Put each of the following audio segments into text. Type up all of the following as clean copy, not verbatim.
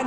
My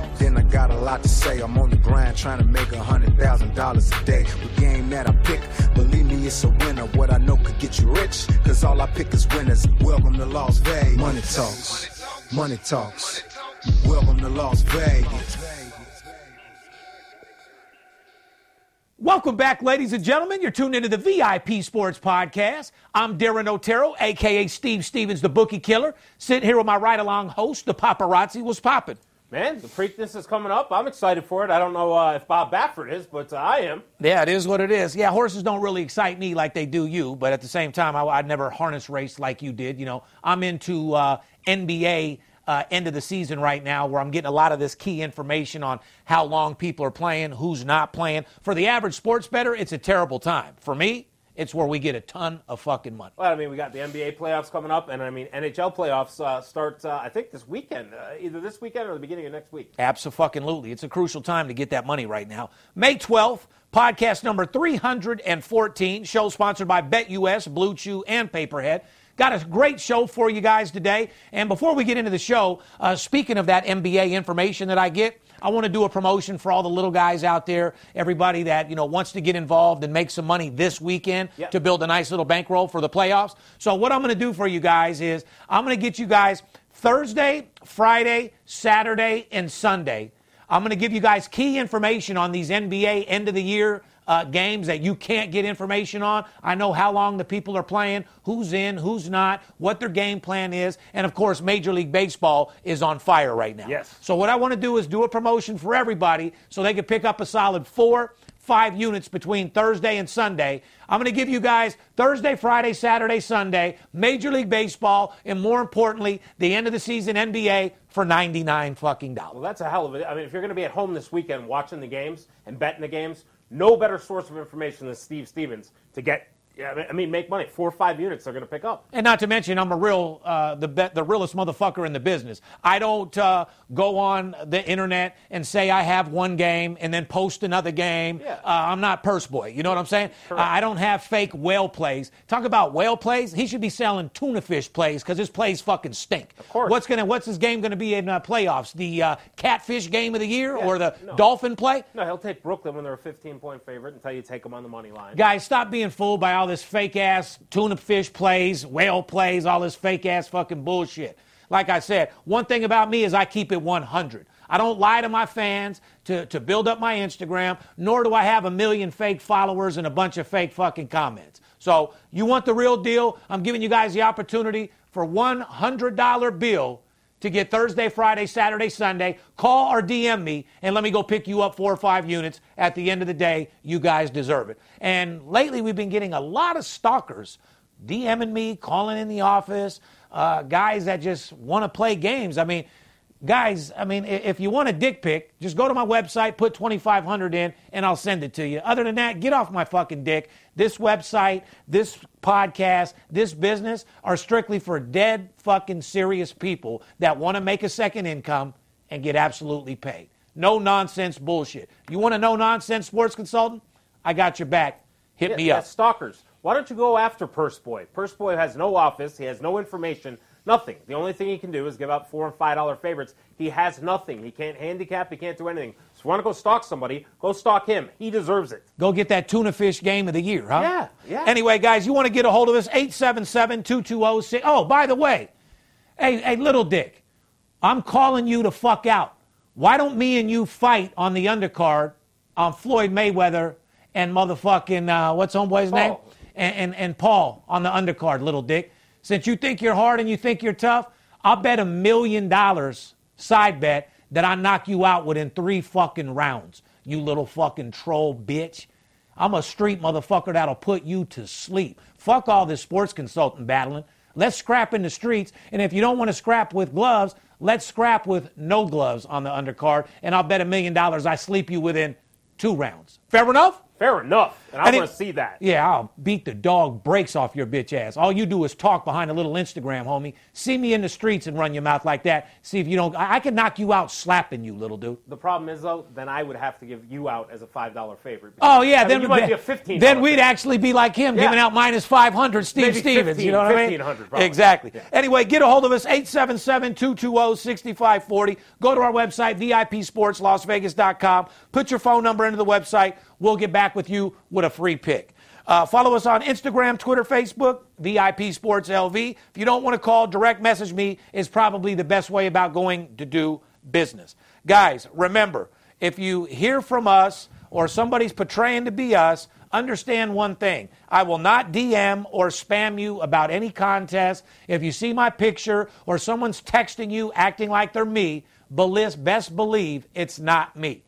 then I got a lot to say. I'm on the grind trying to make $100,000 a day. The game that I pick, believe me, it's a winner. What I know could get you rich, because all I pick is winners. Welcome to Las Vegas. Money talks. Money talks. Welcome to Las Vegas. Welcome back, ladies and gentlemen. You're tuned into the VIP Sports Podcast. I'm Darren Otero, a.k.a. Steve Stevens, the Bookie Killer. Sitting here with my ride-along host, the paparazzi. What's popping? Man, the Preakness is coming up. I'm excited for it. I don't know if Bob Baffert is, but I am. Yeah, it is what it is. Yeah, horses don't really excite me like they do you, but at the same time, I never harness raced like you did. You know, I'm into NBA end of the season right now, where I'm getting a lot of this key information on how long people are playing, who's not playing. For the average sports bettor, it's a terrible time. For me, it's where we get a ton of fucking money. Well, I mean, we got the NBA playoffs coming up, and I mean, NHL playoffs start, I think, this weekend, either this weekend or the beginning of next week. Abso-fucking-lutely. It's a crucial time to get that money right now. May 12th, podcast number 314, show sponsored by BetUS, Blue Chew, and Paperhead. Got a great show for you guys today. And before we get into the show, speaking of that NBA information that I get, I want to do a promotion for all the little guys out there, everybody that, you know, wants to get involved and make some money this weekend to build a nice little bankroll for the playoffs. So what I'm going to do for you guys is I'm going to get you guys Thursday, Friday, Saturday, and Sunday. I'm going to give you guys key information on these NBA end-of-the-year games that you can't get information on. I know how long the people are playing, who's in, who's not, what their game plan is. And, of course, Major League Baseball is on fire right now. Yes. So what I want to do is do a promotion for everybody so they can pick up a solid 4-5 units between Thursday and Sunday. I'm going to give you guys Thursday, Friday, Saturday, Sunday, Major League Baseball, and more importantly, the end of the season NBA for $99 fucking dollars. Well, that's a hell of a... I mean, if you're going to be at home this weekend watching the games and betting the games... No better source of information than Steve Stevens to get, I mean, make money. 4 or 5 units they're going to pick up. And not to mention, I'm a real, the realest motherfucker in the business. I don't go on the internet and say I have one game and then post another game. Yeah. I'm not purse boy. You know what I'm saying? I don't have fake whale plays. Talk about whale plays. He should be selling tuna fish plays because his plays fucking stink. Of course. What's his game going to be in playoffs? The catfish game of the year or the dolphin play? No, he'll take Brooklyn when they're a 15-point favorite until you take them on the money line. Guys, stop being fooled by all this fake-ass tuna fish plays, whale plays, all this fake-ass fucking bullshit. Like I said, one thing about me is I keep it 100. I don't lie to my fans to build up my Instagram, nor do I have 1 million fake followers and a bunch of fake fucking comments. So you want the real deal? I'm giving you guys the opportunity for $100 bill to get Thursday, Friday, Saturday, Sunday. Call or DM me, and let me go pick you up 4 or 5 units. At the end of the day, you guys deserve it. And lately, we've been getting a lot of stalkers DMing me, calling in the office, guys that just want to play games. I mean, guys, if you want a dick pic, just go to my website, put 2,500 in, and I'll send it to you. Other than that, get off my fucking dick. This website, this podcast, this business are strictly for dead fucking serious people that want to make a second income and get absolutely paid. No nonsense bullshit. You want a no nonsense sports consultant? I got your back. Hit me up. Stalkers. Why don't you go after Purse Boy? Purse Boy has no office. He has no information. Nothing. The only thing he can do is give out $4 and $5 favorites. He has nothing. He can't handicap. He can't do anything. So if you want to go stalk somebody, go stalk him. He deserves it. Go get that tuna fish game of the year, huh? Yeah. Anyway, guys, you want to get a hold of us, 877-220-6. Oh, by the way, hey, little dick, I'm calling you to fuck out. Why don't me and you fight on the undercard on Floyd Mayweather and motherfucking, what's homeboy's name? And Paul on the undercard, little dick. Since you think you're hard and you think you're tough, I'll bet $1 million side bet that I knock you out within 3 fucking rounds, you little fucking troll bitch. I'm a street motherfucker that'll put you to sleep. Fuck all this sports consultant battling. Let's scrap in the streets, and if you don't want to scrap with gloves, let's scrap with no gloves on the undercard, and I'll bet $1 million I sleep you within 2 rounds. Fair enough? fair enough. And I want to see that. Yeah, I'll beat the dog brakes off your bitch ass. All you do is talk behind a little Instagram, homie. See me in the streets and run your mouth like that. See if you don't. I can knock you out slapping you, little dude. The problem is, though, then I would have to give you out as a $5 favorite. Oh, yeah. Then you might be a $15. Then we'd actually be like him, giving out minus 500 Steve Stevens. You know what I mean? 1,500 probably. Exactly. Yeah. Anyway, get a hold of us, 877-220-6540. Go to our website, VIPSportsLasVegas.com. Put your phone number into the website. We'll get back with you with a free pick. Follow us on Instagram, Twitter, Facebook, VIP Sports LV. If you don't want to call, direct message me is probably the best way about going to do business. Guys, remember, if you hear from us or somebody's portraying to be us, understand one thing. I will not DM or spam you about any contest. If you see my picture or someone's texting you acting like they're me, best believe it's not me.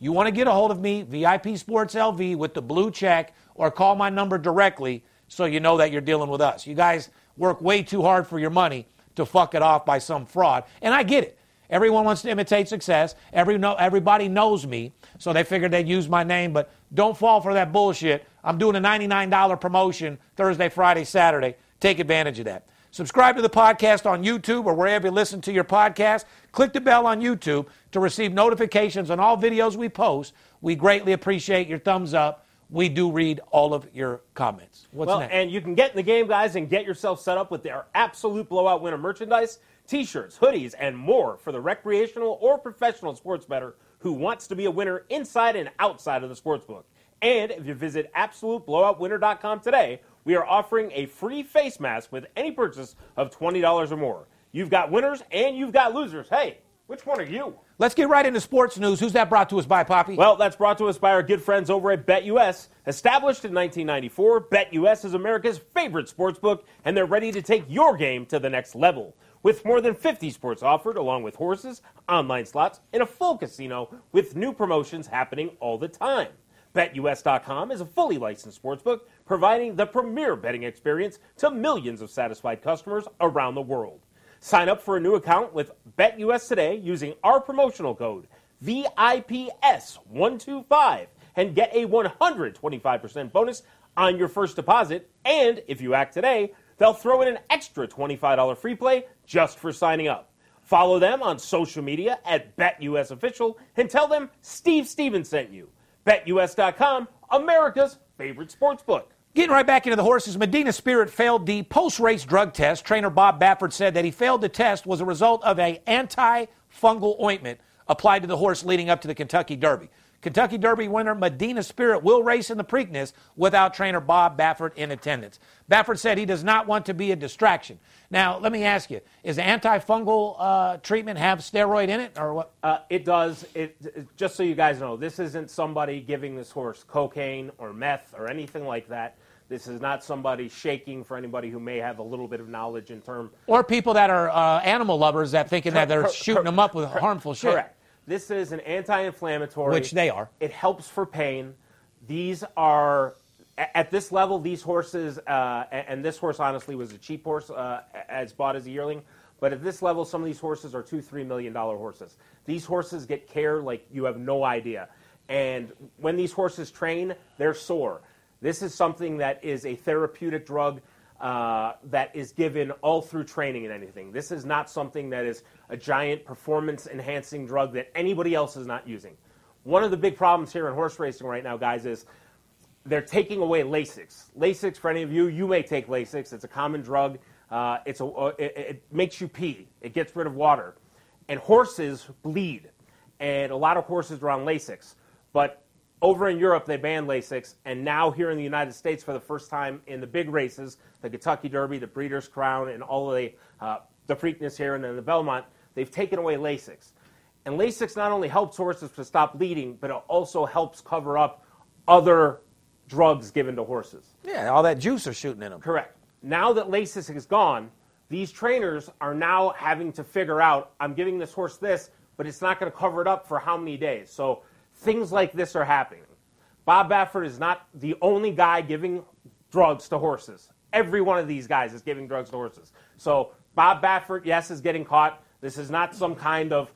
You want to get a hold of me, VIP Sports LV with the blue check, or call my number directly so you know that you're dealing with us. You guys work way too hard for your money to fuck it off by some fraud. And I get it. Everyone wants to imitate success. Everybody knows me, so they figured they'd use my name, but don't fall for that bullshit. I'm doing a $99 promotion Thursday, Friday, Saturday. Take advantage of that. Subscribe to the podcast on YouTube or wherever you listen to your podcast. Click the bell on YouTube to receive notifications on all videos we post. We greatly appreciate your thumbs up. We do read all of your comments. What's next? And you can get in the game, guys, and get yourself set up with our absolute blowout winner merchandise, T-shirts, hoodies, and more for the recreational or professional sports bettor who wants to be a winner inside and outside of the sportsbook. And if you visit absoluteblowoutwinner.com today, we are offering a free face mask with any purchase of $20 or more. You've got winners and you've got losers. Hey, which one are you? Let's get right into sports news. Who's that brought to us by, Poppy? Well, that's brought to us by our good friends over at BetUS. Established in 1994, BetUS is America's favorite sportsbook, and they're ready to take your game to the next level. With more than 50 sports offered, along with horses, online slots, and a full casino with new promotions happening all the time. BetUS.com is a fully licensed sportsbook, providing the premier betting experience to millions of satisfied customers around the world. Sign up for a new account with BetUS today using our promotional code VIPS125 and get a 125% bonus on your first deposit. And if you act today, they'll throw in an extra $25 free play just for signing up. Follow them on social media at BetUSOfficial and tell them Steve Stevens sent you. BetUS.com, America's favorite sportsbook. Getting right back into the horses, Medina Spirit failed the post-race drug test. Trainer Bob Baffert said that he failed the test was a result of an antifungal ointment applied to the horse leading up to the Kentucky Derby. Kentucky Derby winner Medina Spirit will race in the Preakness without trainer Bob Baffert in attendance. Baffert said he does not want to be a distraction. Now, let me ask you, is the antifungal treatment have steroid in it or what? It does. It, just so you guys know, this isn't somebody giving this horse cocaine or meth or anything like that. This is not somebody shaking for anybody who may have a little bit of knowledge in terms. Or people that are animal lovers that thinking that they're shooting them up with harmful shit. Correct. This is an anti-inflammatory. Which they are. It helps for pain. These are, at this level, these horses, and this horse, honestly, was a cheap horse as bought as a yearling. But at this level, some of these horses are $2-3 million horses. These horses get care like you have no idea. And when these horses train, they're sore. This is something that is a therapeutic drug that is given all through training and anything. This is not something that is a giant performance-enhancing drug that anybody else is not using. One of the big problems here in horse racing right now, guys, is they're taking away Lasix. Lasix, for any of you, you may take Lasix. It's a common drug. It makes you pee. It gets rid of water. And horses bleed. And a lot of horses are on Lasix. But over in Europe, they banned Lasix, and now here in the United States for the first time in the big races, the Kentucky Derby, the Breeders' Crown, and all of the Preakness here and then the Belmont, they've taken away Lasix. And Lasix not only helps horses to stop bleeding, but it also helps cover up other drugs given to horses. Yeah, all that juice are shooting in them. Correct. Now that Lasix is gone, these trainers are now having to figure out, I'm giving this horse this, but it's not going to cover it up for how many days. So things like this are happening. Bob Baffert is not the only guy giving drugs to horses. Every one of these guys is giving drugs to horses. So Bob Baffert, yes, is getting caught. This is not some kind of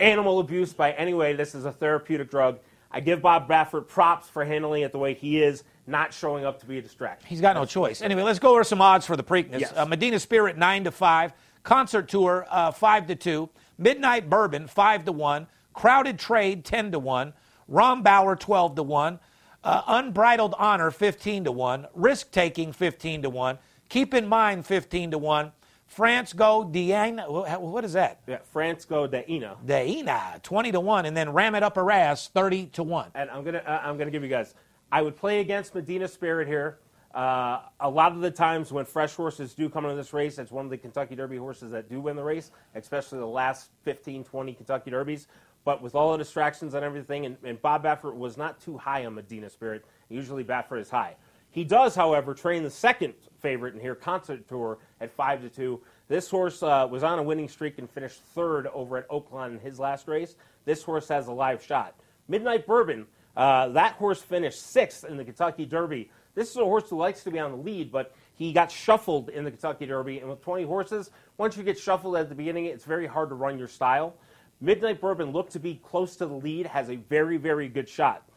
animal abuse by any way. This is a therapeutic drug. I give Bob Baffert props for handling it the way he is, not showing up to be a distraction. He's got no choice. Anyway, let's go over some odds for the Preakness. Yes. Medina Spirit, 9-5. Concert Tour, 5-2. Midnight Bourbon, 5-1. Crowded Trade, 10-1. Rombauer, 12-1. Unbridled Honor, 15-1. Risk Taking, 15-1. Keep in Mind, 15-1. Francisco Deina, what is that? Yeah, Francisco Deina. 20-1, and then Ram It Up Her Ass, 30-1. And I'm gonna give you guys. I would play against Medina Spirit here. A lot of the times when fresh horses do come into this race, it's one of the Kentucky Derby horses that do win the race, especially the last 15, 20 Kentucky Derbys. But with all the distractions and everything, and Bob Baffert was not too high on Medina Spirit. Usually Baffert is high. He does, however, train the second favorite in here, Concert Tour, at 5-2. This horse was on a winning streak and finished third over at Oakland in his last race. This horse has a live shot. Midnight Bourbon, that horse finished sixth in the Kentucky Derby. This is a horse who likes to be on the lead, but he got shuffled in the Kentucky Derby. And with 20 horses, once you get shuffled at the beginning, it's very hard to run your style. Midnight Bourbon looked to be close to the lead, has a very, very good shot.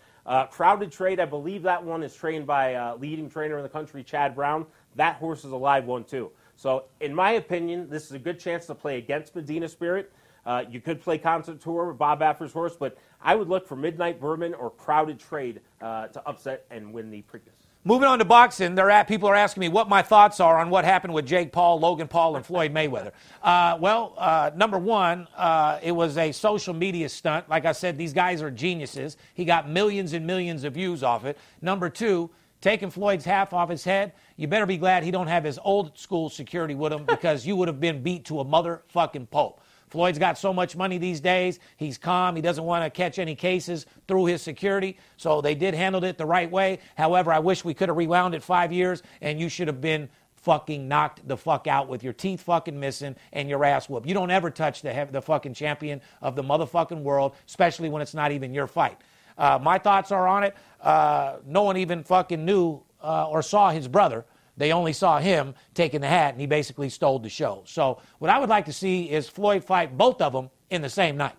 Crowded Trade, I believe that one is trained by leading trainer in the country, Chad Brown. That horse is a live one, too. So, in my opinion, this is a good chance to play against Medina Spirit. You could play Concert Tour with Bob Baffert's horse, but I would look for Midnight Bourbon or Crowded Trade to upset and win the Preakness. Moving on to boxing, people are asking me what my thoughts are on what happened with Jake Paul, Logan Paul, and Floyd Mayweather. Number one, it was a social media stunt. Like I said, these guys are geniuses. He got millions and millions of views off it. Number two, taking Floyd's half off his head, you better be glad he don't have his old school security with him, because you would have been beat to a motherfucking pulp. Floyd's got so much money these days. He's calm. He doesn't want to catch any cases through his security. So they did handle it the right way. However, I wish we could have rewound it 5 years, and you should have been fucking knocked the fuck out with your teeth fucking missing and your ass whooped. You don't ever touch the fucking champion of the motherfucking world, especially when it's not even your fight. My thoughts are on it. No one even fucking knew or saw his brother. They only saw him taking the hat, and he basically stole the show. So what I would like to see is Floyd fight both of them in the same night.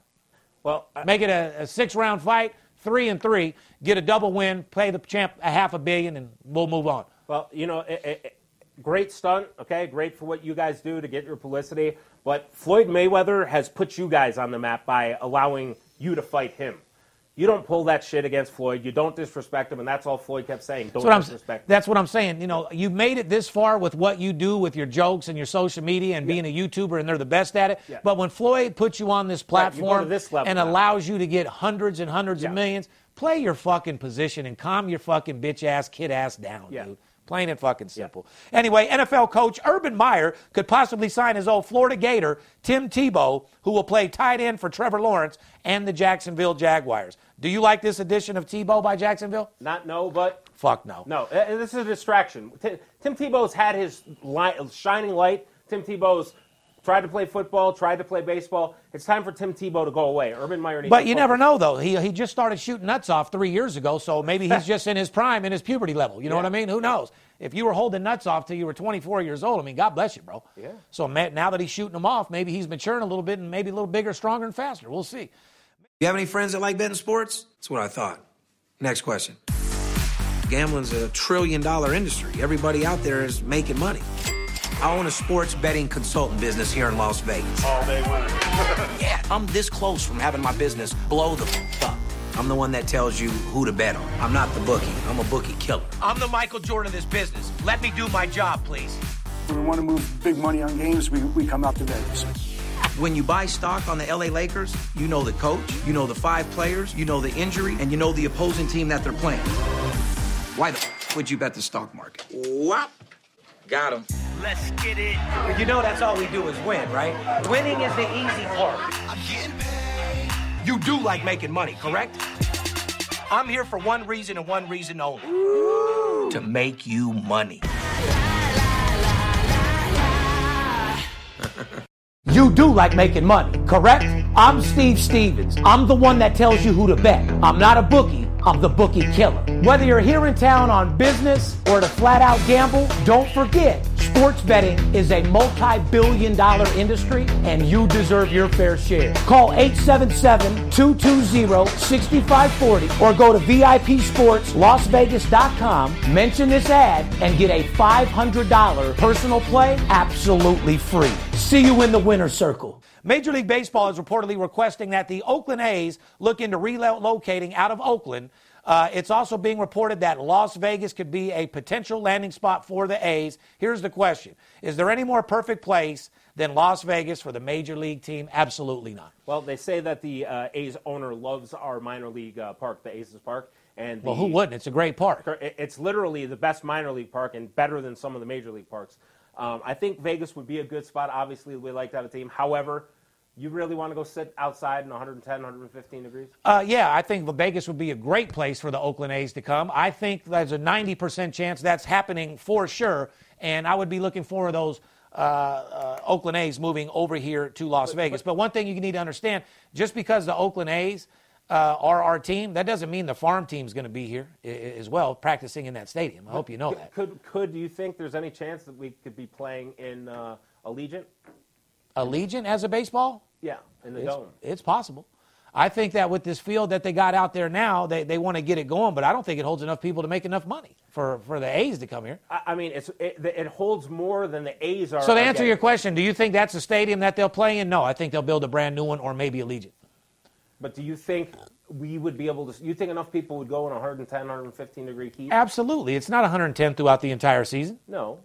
Well, make it a 6-round fight, 3-3, get a double win, pay the champ $500 million, and we'll move on. Well, you know, great stunt, okay? Great for what you guys do to get your publicity. But Floyd Mayweather has put you guys on the map by allowing you to fight him. You don't pull that shit against Floyd. You don't disrespect him, and that's all Floyd kept saying. Don't disrespect him. That's what I'm saying. You know, you made it this far with what you do with your jokes and your social media and being a YouTuber, and they're the best at it. Yeah. But when Floyd puts you on this platform allows you to get hundreds and hundreds of millions, play your fucking position and calm your fucking bitch-ass, kid-ass down, dude. Plain and fucking simple. Yeah. Anyway, NFL coach Urban Meyer could possibly sign his old Florida Gator, Tim Tebow, who will play tight end for Trevor Lawrence and the Jacksonville Jaguars. Do you like this edition of Tebow by Jacksonville? But... Fuck no. No, this is a distraction. Tim Tebow's had his shining light. Tim Tebow's tried to play football, tried to play baseball. It's time for Tim Tebow to go away. Urban Meyer needs to focus. Never know, though. He just started shooting nuts off 3 years ago, so maybe he's just in his prime, in his puberty level. You know what I mean? Who knows? If you were holding nuts off till you were 24 years old, I mean, God bless you, bro. Yeah. So now that he's shooting them off, maybe he's maturing a little bit and maybe a little bigger, stronger, and faster. We'll see. You have any friends that like betting sports? That's what I thought. Next question. Gambling's a trillion-dollar industry. Everybody out there is making money. I own a sports betting consultant business here in Las Vegas. All day winning. I'm this close from having my business blow the fuck up. I'm the one that tells you who to bet on. I'm not the bookie. I'm a bookie killer. I'm the Michael Jordan of this business. Let me do my job, please. When we want to move big money on games, we come out to Vegas. When you buy stock on the LA Lakers, you know the coach, you know the 5 players, you know the injury, and you know the opposing team that they're playing. Why the fuck would you bet the stock market? What? Got him. Let's get it. You know that's all we do is win, right? Winning is the easy part. I'm getting paid. You do like making money, correct? I'm here for one reason and one reason only. Ooh. To make you money. You do like making money, correct? I'm Steve Stevens. I'm the one that tells you who to bet. I'm not a bookie. I'm the bookie killer. Whether you're here in town on business or to flat out gamble, don't forget... Sports betting is a multi-billion-dollar industry, and you deserve your fair share. Call 877-220-6540 or go to VIPSportsLasVegas.com, mention this ad, and get a $500 personal play absolutely free. See you in the winner's circle. Major League Baseball is reportedly requesting that the Oakland A's look into relocating out of Oakland. It's also being reported that Las Vegas could be a potential landing spot for the A's. Here's the question. Is there any more perfect place than Las Vegas for the major league team? Absolutely not. Well, they say that the A's owner loves our minor league park, the Aces Park. And well, who wouldn't? It's a great park. It's literally the best minor league park and better than some of the major league parks. I think Vegas would be a good spot. Obviously, we like that team. However, you really want to go sit outside in 110, 115 degrees? Yeah, I think Vegas would be a great place for the Oakland A's to come. I think there's a 90% chance that's happening for sure, and I would be looking for those Oakland A's moving over here to Las Vegas. But one thing you need to understand, just because the Oakland A's are our team, that doesn't mean the farm team's going to be here as well, practicing in that stadium. I hope you know that. Could you think there's any chance that we could be playing in Allegiant? Allegiant as a baseball? Yeah, in the dome. It's possible. I think that with this field that they got out there now, they want to get it going, but I don't think it holds enough people to make enough money for the A's to come here. I mean, it holds more than the A's are. So to answer your question, do you think that's a stadium that they'll play in? No, I think they'll build a brand new one or maybe Allegiant. But do you think we would be able to – you think enough people would go in 110, 115-degree heat? Absolutely. It's not 110 throughout the entire season. No.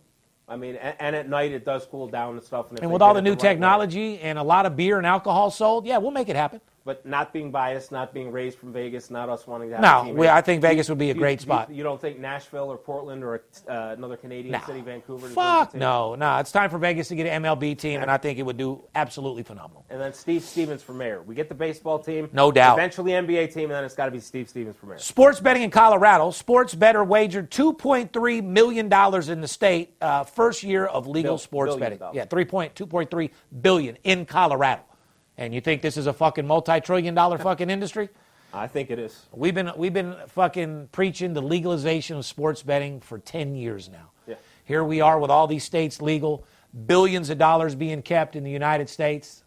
I mean, and at night it does cool down and stuff. And with all the new technology and a lot of beer and alcohol sold, yeah, we'll make it happen. But not being biased, not being raised from Vegas, not us wanting to have a team. No, I think Vegas would be a great spot. You don't think Nashville or Portland or another Canadian city, Vancouver? Fuck no. No, it's time for Vegas to get an MLB team, and I think it would do absolutely phenomenal. And then Steve Stevens for mayor. We get the baseball team. No doubt. Eventually NBA team, and then it's got to be Steve Stevens for mayor. Sports betting in Colorado. Sports bettor wagered $2.3 million in the state first year of legal sports betting. Yeah, $2.3 billion in Colorado. And you think this is a fucking multi-trillion-dollar fucking industry? I think it is. We've been fucking preaching the legalization of sports betting for 10 years now. Yeah. Here we are with all these states legal, billions of dollars being kept in the United States.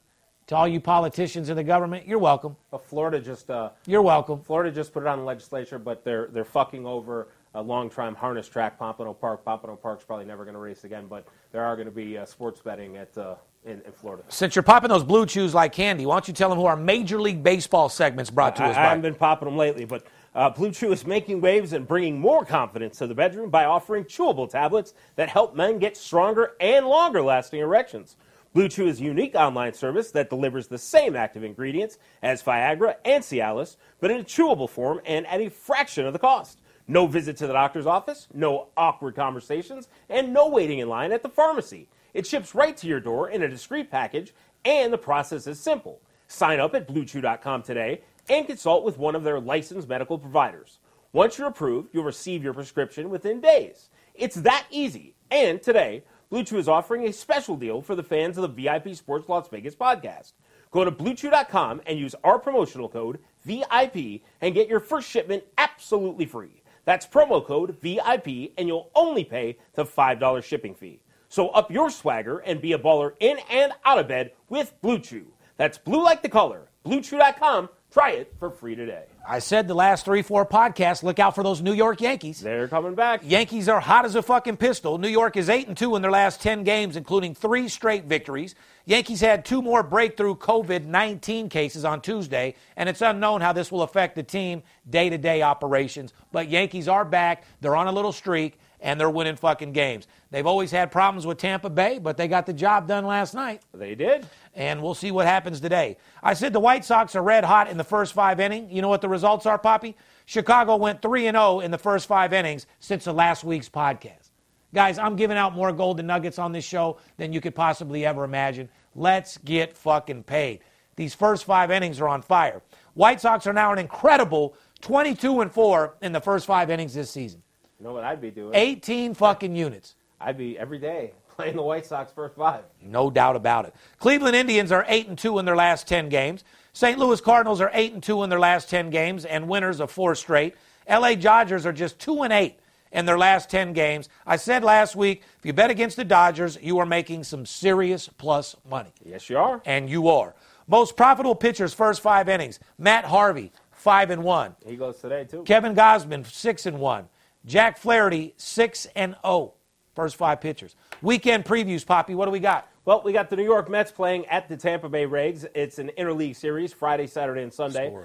To all you politicians in the government, you're welcome. But Florida just you're welcome. Florida just put it on the legislature, but they're fucking over a long-time harness track, Pompano Park. Pompano Park's probably never going to race again, but there are going to be sports betting at in Florida. Since you're popping those Blue Chews like candy, why don't you tell them who our Major League Baseball segment's brought to us by? I haven't been popping them lately, but Blue Chew is making waves and bringing more confidence to the bedroom by offering chewable tablets that help men get stronger and longer-lasting erections. Blue Chew is a unique online service that delivers the same active ingredients as Viagra and Cialis, but in a chewable form and at a fraction of the cost. No visit to the doctor's office, no awkward conversations, and no waiting in line at the pharmacy. It ships right to your door in a discreet package, and the process is simple. Sign up at BlueChew.com today and consult with one of their licensed medical providers. Once you're approved, you'll receive your prescription within days. It's that easy. And today, Blue Chew is offering a special deal for the fans of the VIP Sports Las Vegas podcast. Go to BlueChew.com and use our promotional code VIP and get your first shipment absolutely free. That's promo code VIP, and you'll only pay the $5 shipping fee. So up your swagger and be a baller in and out of bed with Blue Chew. That's blue like the color. BlueChew.com. Try it for free today. I said the last 3-4 podcasts, look out for those New York Yankees. They're coming back. Yankees are hot as a fucking pistol. New York is 8-2 in their last 10 games, including 3 straight victories. Yankees had 2 more breakthrough COVID-19 cases on Tuesday, and it's unknown how this will affect the team day-to-day operations. But Yankees are back. They're on a little streak, and they're winning fucking games. They've always had problems with Tampa Bay, but they got the job done last night. They did. And we'll see what happens today. I said the White Sox are red hot in the first 5 innings. You know what the results are, Poppy? Chicago went 3-0 in the first 5 innings since the last week's podcast. Guys, I'm giving out more golden nuggets on this show than you could possibly ever imagine. Let's get fucking paid. These first 5 innings are on fire. White Sox are now an incredible 22-4 in the first 5 innings this season. You know what I'd be doing? 18 fucking units. I'd be every day playing the White Sox first 5. No doubt about it. Cleveland Indians are 8-2 in their last 10 games. St. Louis Cardinals are 8-2 in their last 10 games and winners of 4 straight. L.A. Dodgers are just 2-8 in their last 10 games. I said last week, if you bet against the Dodgers, you are making some serious plus money. Yes, you are. And you are. Most profitable pitchers, first 5 innings. Matt Harvey, 5-1. He goes today, too. Kevin Gausman, 6-1. Jack Flaherty, 6-0. First 5 pitchers. Weekend previews, Poppy. What do we got? Well, we got the New York Mets playing at the Tampa Bay Rays. It's an interleague series, Friday, Saturday, and Sunday.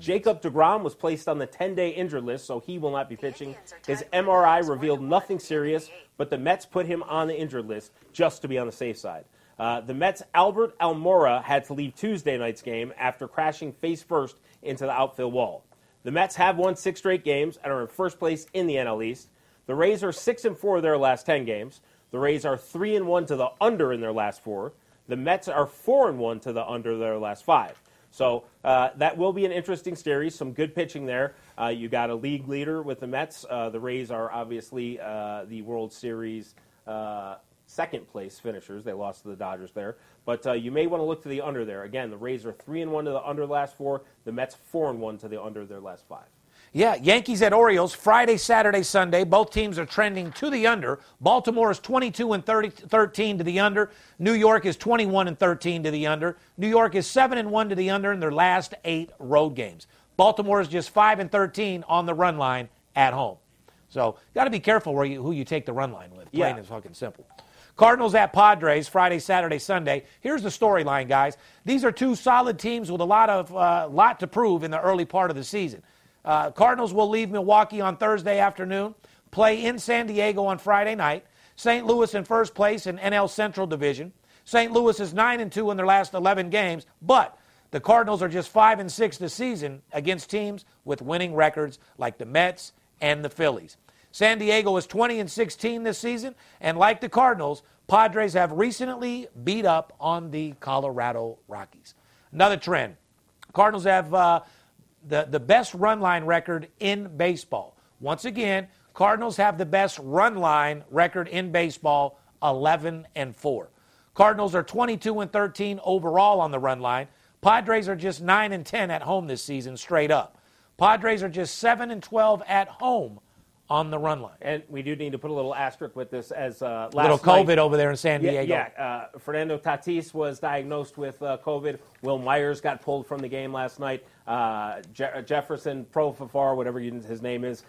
Jacob DeGrom was placed on the 10-day injured list, so he will not be pitching. His MRI revealed nothing serious, but the Mets put him on the injured list just to be on the safe side. The Mets' Albert Almora had to leave Tuesday night's game after crashing face first into the outfield wall. The Mets have won 6 straight games and are in first place in the NL East. The Rays are 6-4 of their last 10 games. The Rays are 3-1 to the under in their last 4. The Mets are 4-1 to the under their last 5. So that will be an interesting series. Some good pitching there. You got a league leader with the Mets. The Rays are obviously the World Series second place finishers. They lost to the Dodgers there. But you may want to look to the under there. Again, the Rays are 3-1 to the under last 4. The Mets 4-1 to the under their last 5. Yeah, Yankees at Orioles, Friday, Saturday, Sunday. Both teams are trending to the under. Baltimore is 22-13 to the under. New York is 21-13 to the under. New York is 7-1 to the under in their last 8 road games. Baltimore is just 5-13 on the run line at home. So got to be careful where who you take the run line with. Plain and fucking simple. Cardinals at Padres, Friday, Saturday, Sunday. Here's the storyline, guys. These are two solid teams with a lot to prove in the early part of the season. Cardinals will leave Milwaukee on Thursday afternoon, play in San Diego on Friday night. St. Louis in first place in NL Central Division. St. Louis is 9-2 in their last 11 games, but the Cardinals are just 5-6 this season against teams with winning records like the Mets and the Phillies. San Diego is 20-16 this season, and like the Cardinals, Padres have recently beat up on the Colorado Rockies. Another trend, Cardinals have the best run line record in baseball. Once again, Cardinals have the best run line record in baseball, 11-4. Cardinals are 22-13 overall on the run line. Padres are just 9-10 at home this season, straight up. Padres are just 7-12 at home on the run line. And we do need to put a little asterisk with this as last little COVID night, over there in San Diego. Fernando Tatis was diagnosed with COVID. Will Myers got pulled from the game last night. Jefferson, Profafar, whatever his name is,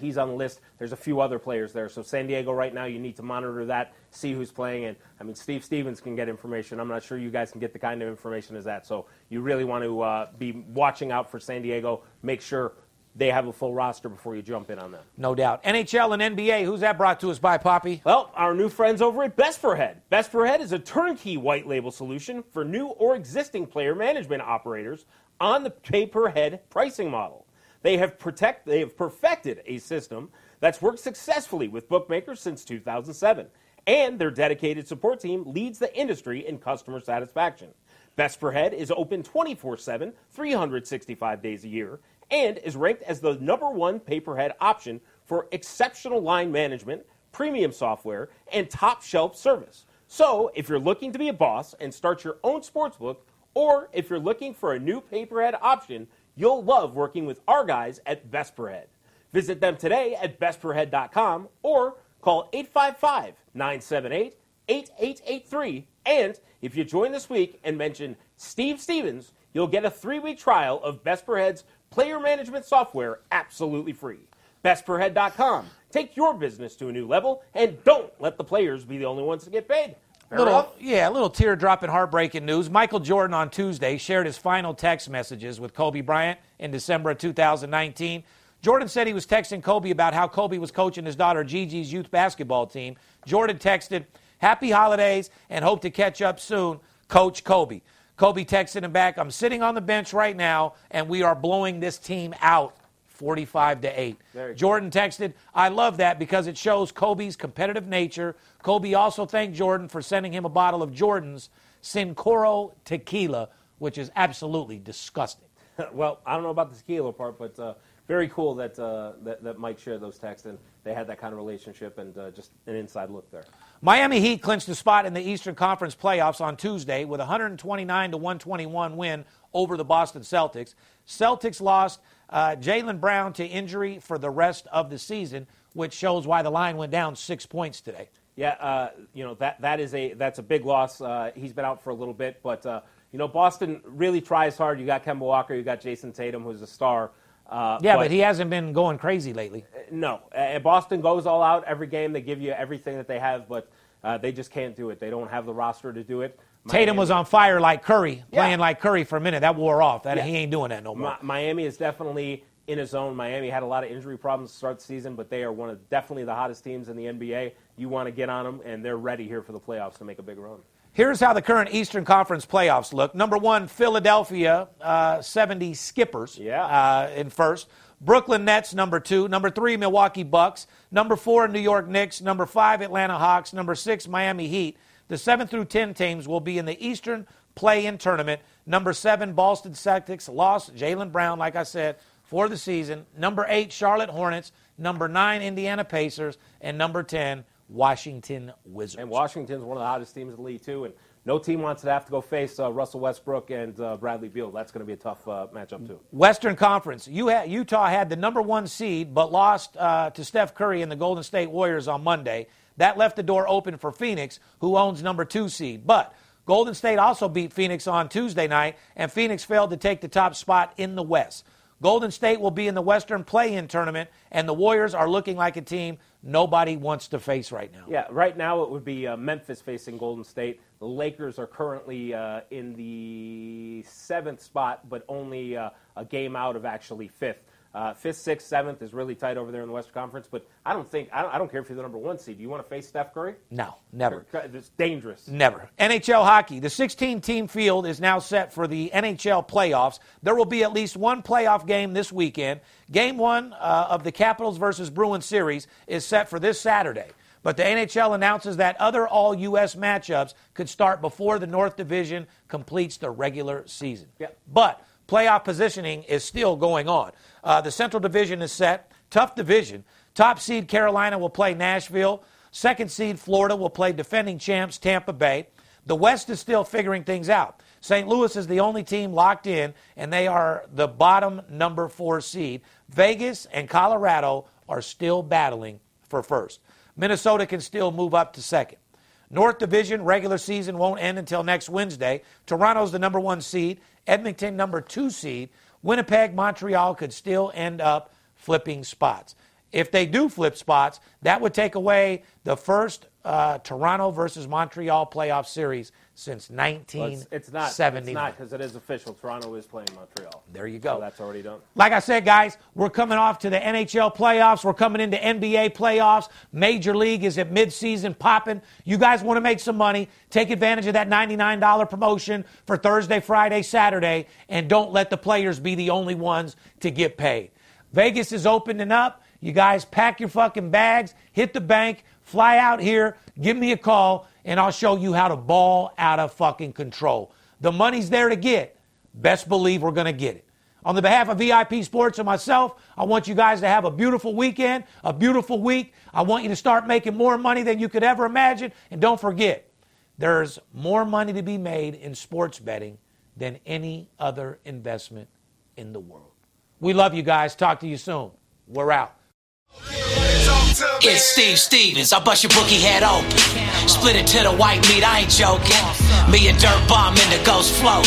he's on the list. There's a few other players there. So San Diego right now, you need to monitor that, see who's playing. And, I mean, Steve Stevens can get information. I'm not sure you guys can get the kind of information as that. So you really want to be watching out for San Diego. Make sure they have a full roster before you jump in on them. No doubt. NHL and NBA, who's that brought to us by, Poppy? Well, our new friends over at BestPerhead. BestPerhead is a turnkey white label solution for new or existing player management operators on the pay-per-head pricing model. They have perfected a system that's worked successfully with bookmakers since 2007, and their dedicated support team leads the industry in customer satisfaction. BestPerhead is open 24/7, 365 days a year, and is ranked as the #1 pay-per-head option for exceptional line management, premium software, and top-shelf service. So, if you're looking to be a boss and start your own sportsbook, or if you're looking for a new pay-per-head option, you'll love working with our guys at BestPerhead. Visit them today at BestPerhead.com or call 855-978-8883. And if you join this week and mention Steve Stevens, you'll get a 3-week trial of BestPerhead's player management software absolutely free. BestPerhead.com. Take your business to a new level, and don't let the players be the only ones to get paid. A little teardrop and heartbreaking news. Michael Jordan on Tuesday shared his final text messages with Kobe Bryant in December of 2019. Jordan said he was texting Kobe about how Kobe was coaching his daughter Gigi's youth basketball team. Jordan texted, "Happy holidays and hope to catch up soon, Coach Kobe." Kobe texted him back, "I'm sitting on the bench right now, and we are blowing this team out 45-8. Jordan texted, "I love that because it shows Kobe's competitive nature." Kobe also thanked Jordan for sending him a bottle of Jordan's Sincoro tequila, which is absolutely disgusting. Well, I don't know about the tequila part, but very cool that Mike shared those texts, and they had that kind of relationship, and just an inside look there. Miami Heat clinched a spot in the Eastern Conference playoffs on Tuesday with a 129-121 win over the Boston Celtics. Celtics lost Jaylen Brown to injury for the rest of the season, which shows why the line went down 6 points today. Yeah, that's a big loss. He's been out for a little bit, but Boston really tries hard. You got Kemba Walker, you got Jayson Tatum, who's a star. But he hasn't been going crazy lately. No, Boston goes all out every game. They give you everything that they have, but they just can't do it. They don't have the roster to do it. Tatum was on fire like Curry, playing like Curry for a minute. That wore off. He ain't doing that no more. Miami is definitely in his zone. Miami had a lot of injury problems to start the season, but they are definitely the hottest teams in the NBA. You want to get on them, and they're ready here for the playoffs to make a big run. Here's how the current Eastern Conference playoffs look. Number one, Philadelphia, 70 skippers in first. Brooklyn Nets, number two. Number three, Milwaukee Bucks. Number four, New York Knicks. Number five, Atlanta Hawks. Number six, Miami Heat. The 7 through 10 teams will be in the Eastern play-in tournament. Number 7, Boston Celtics, lost Jaylen Brown, like I said, for the season. Number 8, Charlotte Hornets. Number 9, Indiana Pacers. And number 10, Washington Wizards. And Washington's one of the hottest teams in the league, too. And no team wants to have to go face Russell Westbrook and Bradley Beal. That's going to be a tough matchup, too. Western Conference. Utah had the number 1 seed but lost to Steph Curry and the Golden State Warriors on Monday. That left the door open for Phoenix, who owns number 2 seed. But Golden State also beat Phoenix on Tuesday night, and Phoenix failed to take the top spot in the West. Golden State will be in the Western play-in tournament, and the Warriors are looking like a team nobody wants to face right now. Yeah, right now it would be Memphis facing Golden State. The Lakers are currently in the 7th spot, but only a game out of actually 5th. 5th, 6th, 7th is really tight over there in the Western Conference, but I don't care if you're the number 1 seed. Do you want to face Steph Curry? No, never. It's dangerous. Never. NHL hockey. The 16-team field is now set for the NHL playoffs. There will be at least one playoff game this weekend. Game 1 of the Capitals versus Bruins series is set for this Saturday. But the NHL announces that other all-U.S. matchups could start before the North Division completes the regular season. Yeah. But playoff positioning is still going on. The Central Division is set. Tough division. Top seed Carolina will play Nashville. Second seed Florida will play defending champs Tampa Bay. The West is still figuring things out. St. Louis is the only team locked in, and they are the bottom number 4 seed. Vegas and Colorado are still battling for first. Minnesota can still move up to second. North Division regular season won't end until next Wednesday. Toronto's the number 1 seed. Edmonton, number 2 seed. Winnipeg, Montreal could still end up flipping spots. If they do flip spots, that would take away the first Toronto versus Montreal playoff series since 1979. It's not, because it is official. Toronto is playing Montreal. There you go. So that's already done. Like I said, guys, we're coming off to the NHL playoffs. We're coming into NBA playoffs. Major League is at midseason popping. You guys want to make some money. Take advantage of that $99 promotion for Thursday, Friday, Saturday, and don't let the players be the only ones to get paid. Vegas is opening up. You guys pack your fucking bags, hit the bank, fly out here, give me a call, and I'll show you how to ball out of fucking control. The money's there to get. Best believe we're going to get it. On the behalf of VIP Sports and myself, I want you guys to have a beautiful weekend, a beautiful week. I want you to start making more money than you could ever imagine. And don't forget, there's more money to be made in sports betting than any other investment in the world. We love you guys. Talk to you soon. We're out. It's Steve Stevens. I bust your bookie head open. Split it to the white meat, I ain't joking. Me and Dirt Bomb in the ghost float.